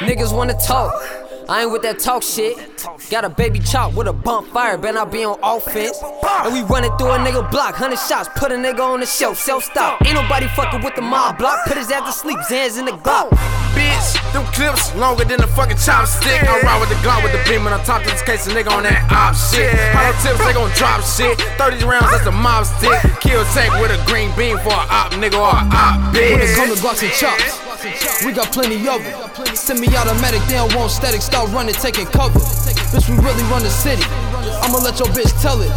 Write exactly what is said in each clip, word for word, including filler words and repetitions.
Niggas wanna talk, I ain't with that talk shit. Got a baby chop with a bump fire, bet I be on offense. And we running through a nigga block, hundred shots, put a nigga on the shelf, self-stop. Ain't nobody fucking with the mob block, put his ass to sleep, Zans in the Glock. Bitch, them clips longer than a fucking chopstick. I ride with the Glock with the beam and I top to this case, a nigga on that op shit. Hollow tips, they gon' drop shit. thirty rounds, that's a mob stick. Kill tank with a green beam for a op nigga or a op bitch. When it's on the blocks and chops, we got plenty of it. Send me automatic, they don't want static. Start running, taking cover. Bitch, we really run the city. I'ma let your bitch tell it.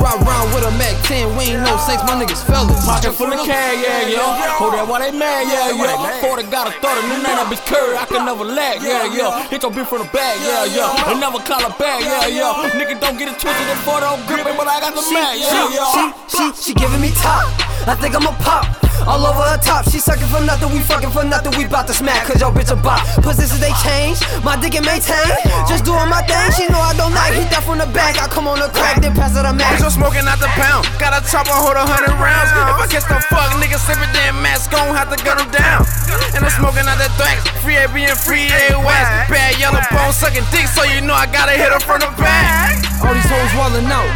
Ride round with a Mac ten, we ain't no saints, my niggas fell it. Pocket full of cash, yeah, yo. Hold that while they mad, yeah, yo. forty got a thought, a new name, that bitch curry, I can never lack, yeah, yo. Hit your bitch from the back, yeah, yo. I never call her back, yeah, yo. Nigga, don't get it twisted, that forty don't grip it, but I got the Mac, yeah, yo. She, she, she giving me top, I think I'ma pop. All over her top, she suckin' for nothing, we fuckin' for nothing, we bout to smack, cause your bitch a bop. Positions they change, my dick and maintain, just doing my thing, she know I don't knock, hit that from the back, I come on the crack, then pass it a max. Bitch, I'm smoking out the pound, got a chopper, hold a hundred rounds, if I catch the fuck, nigga, slip it, then mask, gon' have to gun him down, and I'm smoking out that thrax, free A B and free A O S, bad yellow bone, sucking dick, so you know I gotta hit her from the back. All these hoes wildin' out,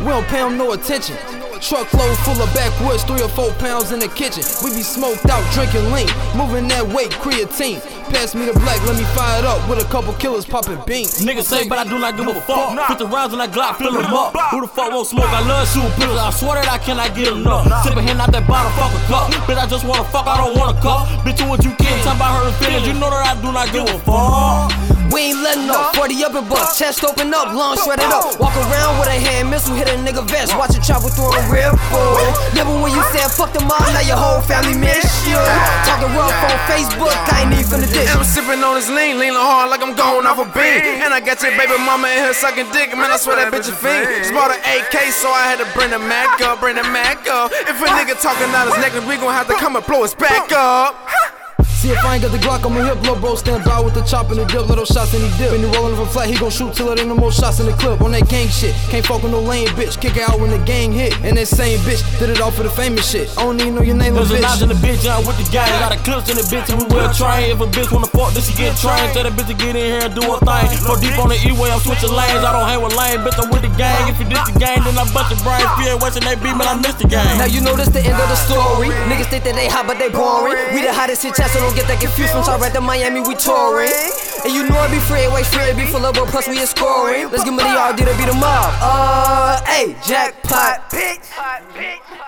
we don't pay them no attention. Truckload full of backwoods, three or four pounds in the kitchen. We be smoked out, drinking lean, moving that weight, creatine. Pass me the black, let me fire it up with a couple killers popping beans. Niggas say, but I do not give a fuck. fifty rounds and I Glock, fill them up. Who the fuck won't smoke? I love shooting pills. I swear that I cannot get enough. Tip a hand out that bottle, fuck a cup. Bitch, I just wanna fuck, I don't wanna cup. Bitch, you what you can, talk about her and feelings. You know that I do not give a fuck. We ain't letting up, forty up and bust, chest open up, lungs shredded up. Walk around with a hand missile, hit a nigga vest, watch it chopper through a rib full. Never when you said fuck the mom, now your whole family miss you. Talking rough on Facebook, I ain't even the dish. And I'm sipping on this lean, leaning hard like I'm going off a bean. And I got your baby mama in here sucking dick, man, I swear that bitch a fiend. She bought an A K, so I had to bring the Mac up, bring the Mac up. If a nigga talking out his neck, we gon' have to come and blow his back up. See if I ain't got the Glock on my hip, little bro stand by with the chop and the dip, little shots and he dip. When he rollin' from flat, he gon' shoot till it ain't no more shots in the clip. On that gang shit, can't fuck with no lame bitch, kick it out when the gang hit. And that same bitch did it all for the famous shit. I don't even know your name, little bitch. There's a notch in the bitch, I'm with the guy. Got a clips in the bitch, and we wear a train. If a bitch wanna fuck, then she get trained. Tell that bitch to get in here and do a thing. Go deep on the E-way, I'm switching lanes. I don't hang with lame, bitch, I'm with the gang. If you diss the gang, then I bust your brain. If you ain't watching that beat, man, I miss the gang. Now you know this the end of the story. Niggas think that they hot, but they boring. We the hottest hit chats, so get that confused from Tyrant to Miami, we touring. And you know it be free, it free, it be full of, but plus we is scoring. Let's get money, all D to beat them up. Uh, hey, jackpot, bitch.